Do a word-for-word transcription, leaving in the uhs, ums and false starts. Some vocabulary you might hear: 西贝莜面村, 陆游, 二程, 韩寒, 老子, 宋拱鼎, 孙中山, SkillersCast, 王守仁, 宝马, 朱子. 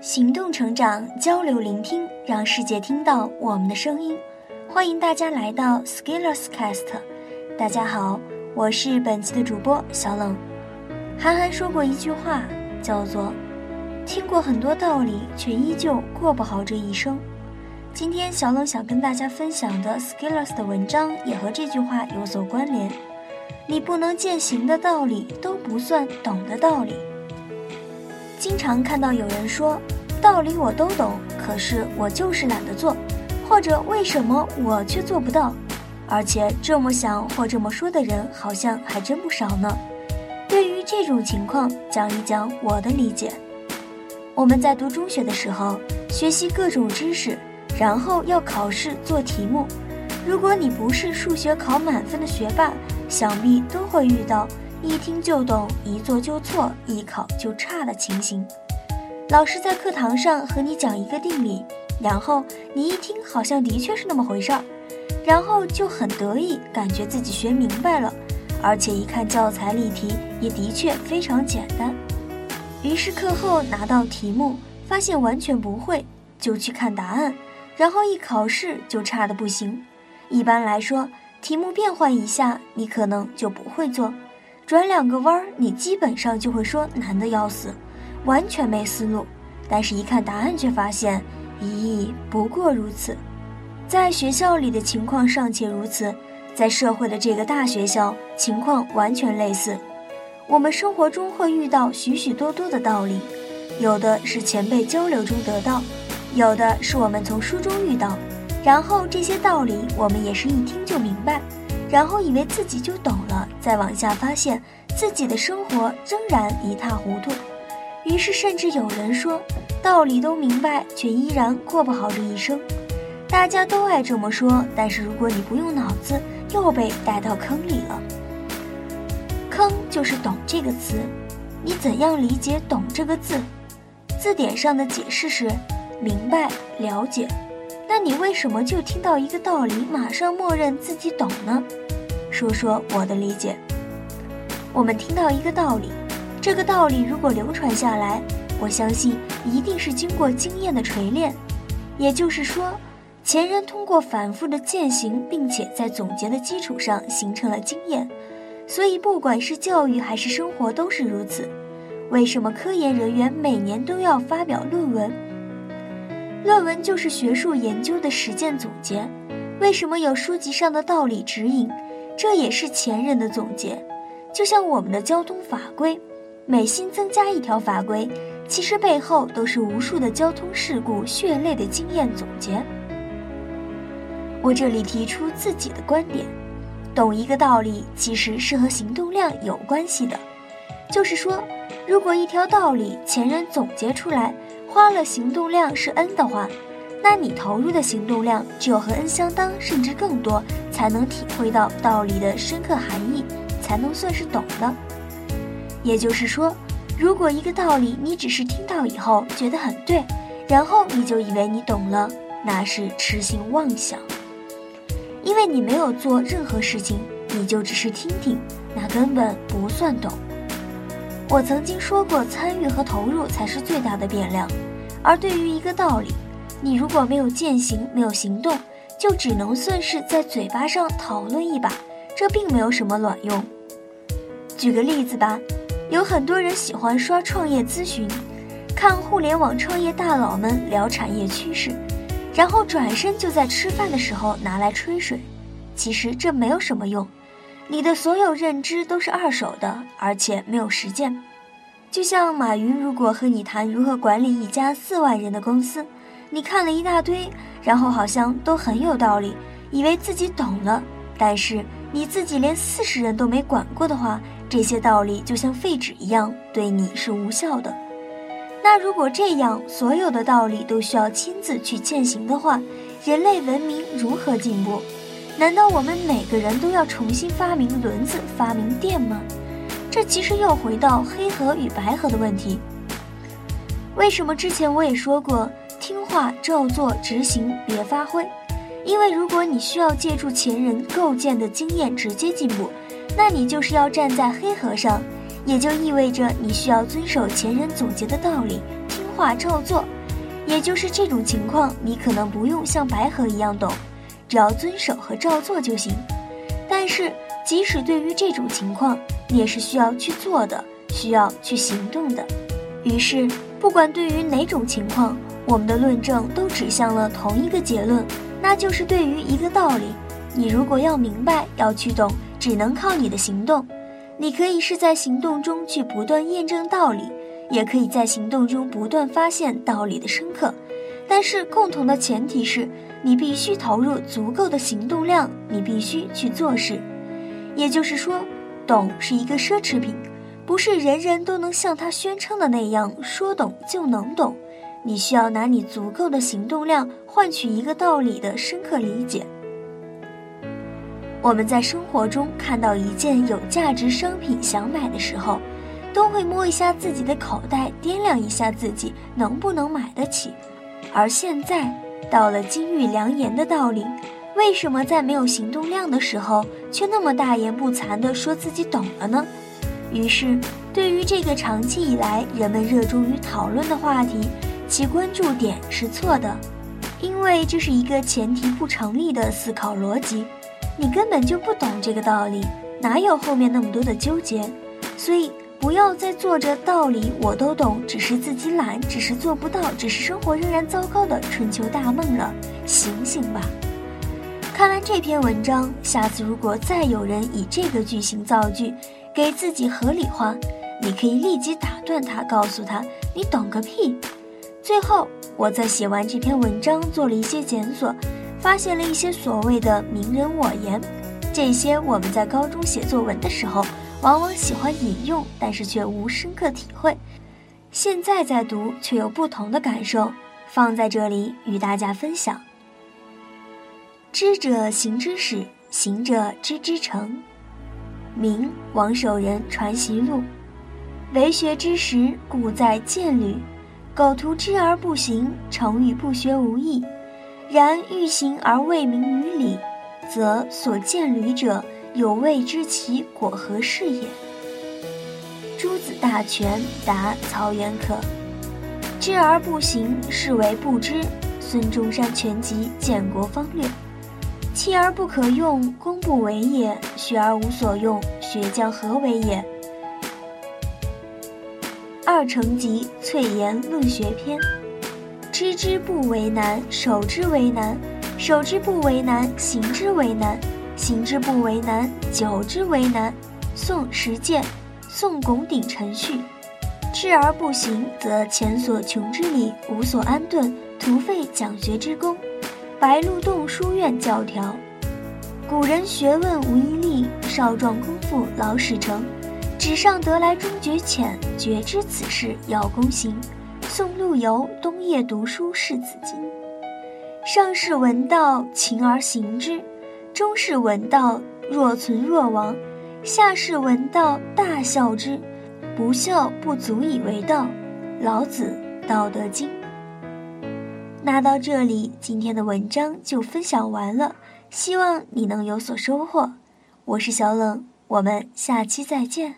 行动成长，交流聆听，让世界听到我们的声音。欢迎大家来到 SkillersCast。 大家好，我是本期的主播小冷。韩寒说过一句话，叫做听过很多道理，却依旧过不好这一生。今天小冷想跟大家分享的 Skillers 的文章也和这句话有所关联。你不能践行的道理都不算懂的道理。经常看到有人说，道理我都懂，可是我就是懒得做，或者为什么我却做不到？而且这么想或这么说的人好像还真不少呢。对于这种情况，讲一讲我的理解。我们在读中学的时候，学习各种知识，然后要考试做题目。如果你不是数学考满分的学霸，想必都会遇到一听就懂，一做就错，一考就差的情形。老师在课堂上和你讲一个定理，然后你一听好像的确是那么回事儿，然后就很得意，感觉自己学明白了，而且一看教材例题也的确非常简单。于是课后拿到题目，发现完全不会，就去看答案，然后一考试就差的不行。一般来说，题目变换一下，你可能就不会做，转两个弯儿，你基本上就会说难得要死，完全没思路。但是一看答案却发现，咦，不过如此。在学校里的情况尚且如此，在社会的这个大学校，情况完全类似。我们生活中会遇到许许多多的道理，有的是前辈交流中得到，有的是我们从书中遇到，然后这些道理我们也是一听就明白，然后以为自己就懂了，再往下发现自己的生活仍然一塌糊涂。于是甚至有人说，道理都明白，却依然过不好这一生。大家都爱这么说，但是如果你不用脑子，又被带到坑里了。坑就是懂这个词，你怎样理解懂这个字？字典上的解释是明白、了解。那你为什么就听到一个道理，马上默认自己懂呢？说说我的理解。我们听到一个道理，这个道理如果流传下来，我相信一定是经过经验的锤炼。也就是说，前人通过反复的践行，并且在总结的基础上形成了经验。所以不管是教育还是生活都是如此。为什么科研人员每年都要发表论文？论文就是学术研究的实践总结。为什么有书籍上的道理指引？这也是前人的总结。就像我们的交通法规，每新增加一条法规，其实背后都是无数的交通事故血泪的经验总结。我这里提出自己的观点，懂一个道理其实是和行动量有关系的。就是说，如果一条道理前人总结出来，花了行动量是 N 的话，那你投入的行动量只有和 N 相当，甚至更多，才能体会到道理的深刻含义，才能算是懂的。也就是说，如果一个道理你只是听到以后觉得很对，然后你就以为你懂了，那是痴心妄想。因为你没有做任何事情，你就只是听听，那根本不算懂。我曾经说过，参与和投入才是最大的变量。而对于一个道理，你如果没有践行，没有行动，就只能算是在嘴巴上讨论一把，这并没有什么卵用。举个例子吧，有很多人喜欢刷创业咨询，看互联网创业大佬们聊产业趋势，然后转身就在吃饭的时候拿来吹水。其实这没有什么用，你的所有认知都是二手的，而且没有实践。就像马云如果和你谈如何管理一家四万人的公司，你看了一大堆，然后好像都很有道理，以为自己懂了，但是你自己连四十人都没管过的话，这些道理就像废纸一样，对你是无效的。那如果这样，所有的道理都需要亲自去践行的话，人类文明如何进步？难道我们每个人都要重新发明轮子，发明电吗？这其实又回到黑盒与白盒的问题。为什么之前我也说过，听话照做，执行别发挥？因为如果你需要借助前人构建的经验直接进步，那你就是要站在黑盒上，也就意味着你需要遵守前人总结的道理，听画创作。也就是这种情况，你可能不用像白河一样懂，只要遵守和照做就行。但是即使对于这种情况，你也是需要去做的，需要去行动的。于是不管对于哪种情况，我们的论证都指向了同一个结论，那就是对于一个道理，你如果要明白要去懂，只能靠你的行动。你可以是在行动中去不断验证道理，也可以在行动中不断发现道理的深刻，但是共同的前提是你必须投入足够的行动量，你必须去做事。也就是说，懂是一个奢侈品，不是人人都能像他宣称的那样说懂就能懂，你需要拿你足够的行动量换取一个道理的深刻理解。我们在生活中看到一件有价值商品想买的时候，都会摸一下自己的口袋，掂量一下自己能不能买得起。而现在到了金玉良言的道理，为什么在没有行动量的时候却那么大言不惭地说自己懂了呢？于是对于这个长期以来人们热衷于讨论的话题，其关注点是错的，因为这是一个前提不成立的思考逻辑，你根本就不懂这个道理，哪有后面那么多的纠结。所以不要再做着道理我都懂，只是自己懒，只是做不到，只是生活仍然糟糕的春秋大梦了，醒醒吧。看完这篇文章，下次如果再有人以这个句型造句给自己合理化，你可以立即打断他，告诉他你懂个屁。最后我在写完这篇文章做了一些检索，发现了一些所谓的名人我言，这些我们在高中写作文的时候往往喜欢引用，但是却无深刻体会，现在在读却有不同的感受，放在这里与大家分享。知者行之始，行者知之成。明王守仁传习录。为学之时，故在谶履。苟图之而不行，诚与不学无异。然欲行而未明于理，则所谶履者，有未知其果何是也。朱子大全答曹元可。知而不行，是为不知。孙中山全集建国方略。弃而不可用，功不为也；学而无所用，学将何为也。二程集粹言论学篇。知之不为难，守之为难；守之不为难，行之为难；行之不为难，久之为难。宋实践，宋拱鼎陈序。知而不行，则前所穷之理，无所安顿，徒费讲学之功。白鹿洞书院教条。古人学问无一例，少壮功夫老始成。纸上得来终觉浅，觉知此事要躬行。宋陆游冬夜读书是此经。上士闻道，勤而行之；中士闻道，若存若亡；下士闻道，大笑之。不笑不足以为道。老子《道德经》。那到这里，今天的文章就分享完了，希望你能有所收获。我是小冷，我们下期再见。